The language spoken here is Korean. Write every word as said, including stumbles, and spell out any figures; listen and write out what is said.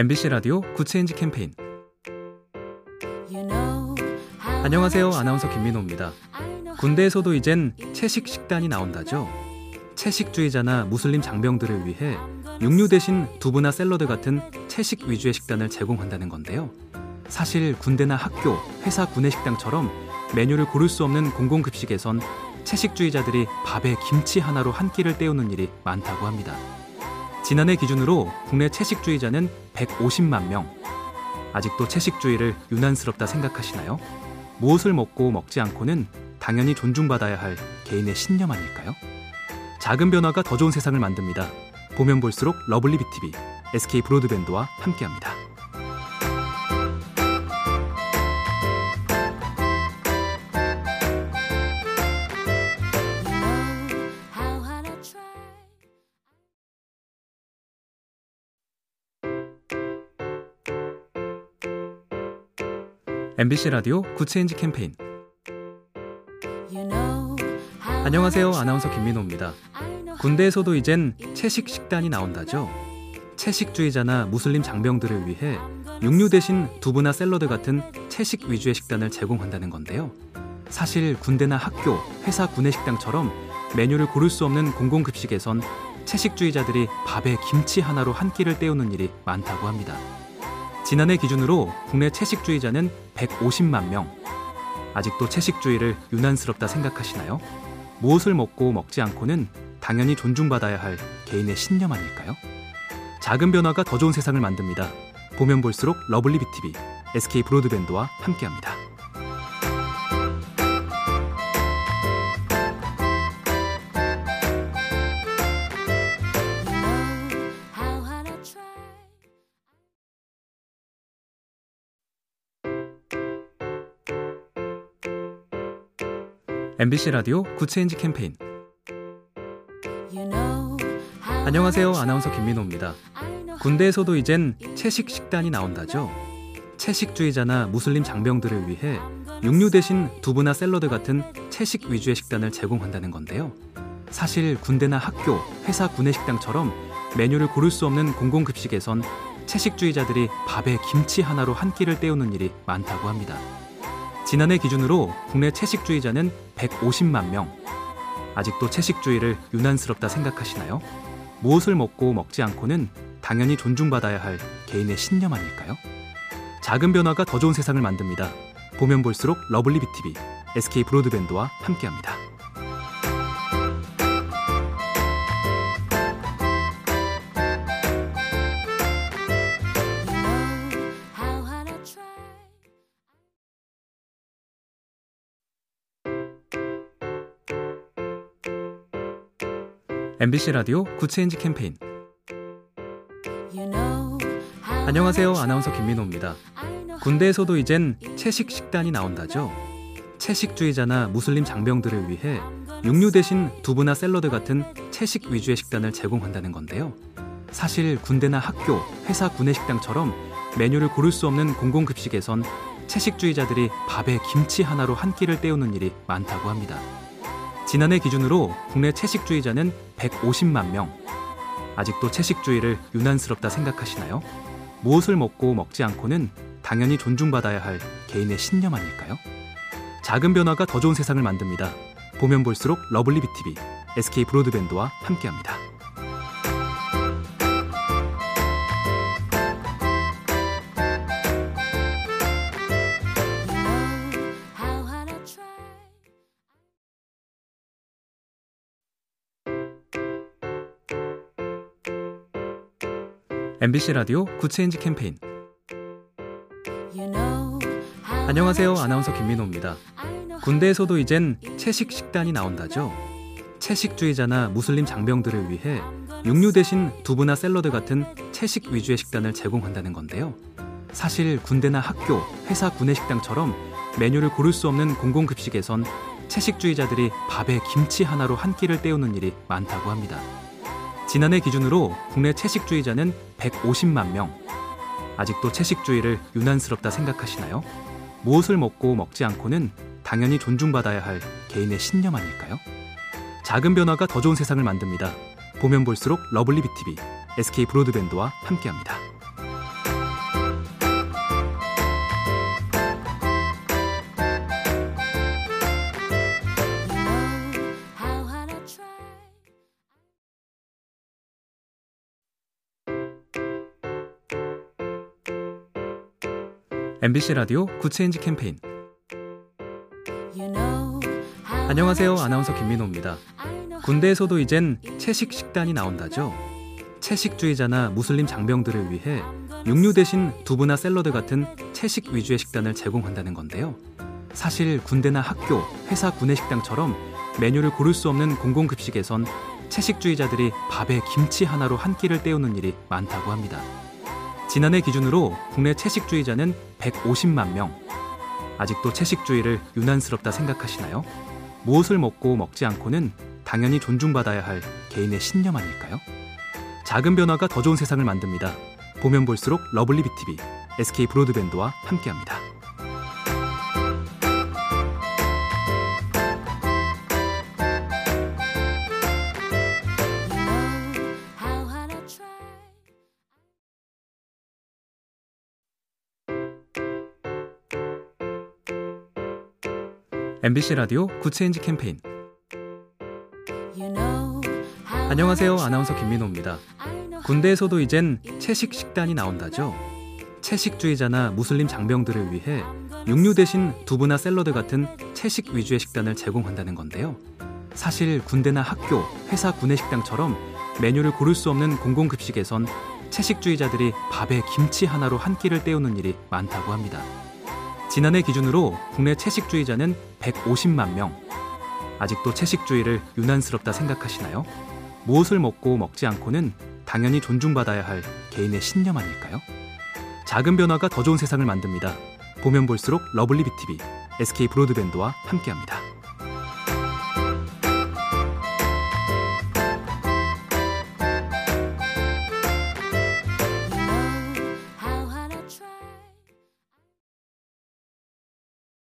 엠비씨 라디오 굿 체인지 캠페인. 안녕하세요. 아나운서 김민호입니다. 군대에서도 이젠 채식 식단이 나온다죠. 채식주의자나 무슬림 장병들을 위해 육류 대신 두부나 샐러드 같은 채식 위주의 식단을 제공한다는 건데요. 사실 군대나 학교, 회사 구내식당처럼 메뉴를 고를 수 없는 공공급식에선 채식주의자들이 밥에 김치 하나로 한 끼를 때우는 일이 많다고 합니다. 지난해 기준으로 국내 채식주의자는 백오십만 명. 아직도 채식주의를 유난스럽다 생각하시나요? 무엇을 먹고 먹지 않고는 당연히 존중받아야 할 개인의 신념 아닐까요? 작은 변화가 더 좋은 세상을 만듭니다. 보면 볼수록 러블리 비티비, 에스케이 브로드밴드와 함께합니다. 엠비씨 라디오 굿 체인지 캠페인. 안녕하세요. 아나운서 김민호입니다. 군대에서도 이젠 채식 식단이 나온다죠. 채식주의자나 무슬림 장병들을 위해 육류 대신 두부나 샐러드 같은 채식 위주의 식단을 제공한다는 건데요. 사실 군대나 학교, 회사 구내식당처럼 메뉴를 고를 수 없는 공공급식에선 채식주의자들이 밥에 김치 하나로 한 끼를 때우는 일이 많다고 합니다. 지난해 기준으로 국내 채식주의자는 백오십만 명. 아직도 채식주의를 유난스럽다 생각하시나요? 무엇을 먹고 먹지 않고는 당연히 존중받아야 할 개인의 신념 아닐까요? 작은 변화가 더 좋은 세상을 만듭니다. 보면 볼수록 러블리 비티비, 에스케이 브로드밴드와 함께합니다. 엠비씨 라디오 굿 체인지 캠페인. 안녕하세요. 아나운서 김민호입니다. 군대에서도 이젠 채식 식단이 나온다죠. 채식주의자나 무슬림 장병들을 위해 육류 대신 두부나 샐러드 같은 채식 위주의 식단을 제공한다는 건데요. 사실 군대나 학교, 회사 구내식당처럼 메뉴를 고를 수 없는 공공급식에선 채식주의자들이 밥에 김치 하나로 한 끼를 때우는 일이 많다고 합니다. 지난해 기준으로 국내 채식주의자는 백오십만 명. 아직도 채식주의를 유난스럽다 생각하시나요? 무엇을 먹고 먹지 않고는 당연히 존중받아야 할 개인의 신념 아닐까요? 작은 변화가 더 좋은 세상을 만듭니다. 보면 볼수록 러블리 비티비, 에스케이 브로드밴드와 함께합니다. 엠비씨 라디오 굿 체인지 캠페인. 안녕하세요. 아나운서 김민호입니다. 군대에서도 이젠 채식 식단이 나온다죠. 채식주의자나 무슬림 장병들을 위해 육류 대신 두부나 샐러드 같은 채식 위주의 식단을 제공한다는 건데요. 사실 군대나 학교, 회사 구내식당처럼 메뉴를 고를 수 없는 공공급식에선 채식주의자들이 밥에 김치 하나로 한 끼를 때우는 일이 많다고 합니다. 지난해 기준으로 국내 채식주의자는 백오십만 명. 아직도 채식주의를 유난스럽다 생각하시나요? 무엇을 먹고 먹지 않고는 당연히 존중받아야 할 개인의 신념 아닐까요? 작은 변화가 더 좋은 세상을 만듭니다. 보면 볼수록 러블리 비티비, 에스케이 브로드밴드와 함께합니다. 엠비씨 라디오 굿 체인지 캠페인. 안녕하세요. 아나운서 김민호입니다. 군대에서도 이젠 채식 식단이 나온다죠. 채식주의자나 무슬림 장병들을 위해 육류 대신 두부나 샐러드 같은 채식 위주의 식단을 제공한다는 건데요. 사실 군대나 학교, 회사 구내식당처럼 메뉴를 고를 수 없는 공공급식에선 채식주의자들이 밥에 김치 하나로 한 끼를 때우는 일이 많다고 합니다. 지난해 기준으로 국내 채식주의자는 백오십만 명. 아직도 채식주의를 유난스럽다 생각하시나요? 무엇을 먹고 먹지 않고는 당연히 존중받아야 할 개인의 신념 아닐까요? 작은 변화가 더 좋은 세상을 만듭니다. 보면 볼수록 러블리 비티비, 에스케이 브로드밴드와 함께합니다. 엠비씨 라디오 굿 체인지 캠페인. 안녕하세요. 아나운서 김민호입니다. 군대에서도 이젠 채식 식단이 나온다죠. 채식주의자나 무슬림 장병들을 위해 육류 대신 두부나 샐러드 같은 채식 위주의 식단을 제공한다는 건데요. 사실 군대나 학교, 회사 구내식당처럼 메뉴를 고를 수 없는 공공급식에선 채식주의자들이 밥에 김치 하나로 한 끼를 때우는 일이 많다고 합니다. 지난해 기준으로 국내 채식주의자는 백오십만 명. 아직도 채식주의를 유난스럽다 생각하시나요? 무엇을 먹고 먹지 않고는 당연히 존중받아야 할 개인의 신념 아닐까요? 작은 변화가 더 좋은 세상을 만듭니다. 보면 볼수록 러블리 비티비, 에스케이 브로드밴드와 함께합니다. 엠비씨 라디오 굿 체인지 캠페인. 안녕하세요. 아나운서 김민호입니다. 군대에서도 이젠 채식 식단이 나온다죠. 채식주의자나 무슬림 장병들을 위해 육류 대신 두부나 샐러드 같은 채식 위주의 식단을 제공한다는 건데요. 사실 군대나 학교, 회사 구내식당처럼 메뉴를 고를 수 없는 공공급식에선 채식주의자들이 밥에 김치 하나로 한 끼를 때우는 일이 많다고 합니다. 지난해 기준으로 국내 채식주의자는 백오십만 명. 아직도 채식주의를 유난스럽다 생각하시나요? 무엇을 먹고 먹지 않고는 당연히 존중받아야 할 개인의 신념 아닐까요? 작은 변화가 더 좋은 세상을 만듭니다. 보면 볼수록 러블리 비티비, 에스케이 브로드밴드와 함께합니다.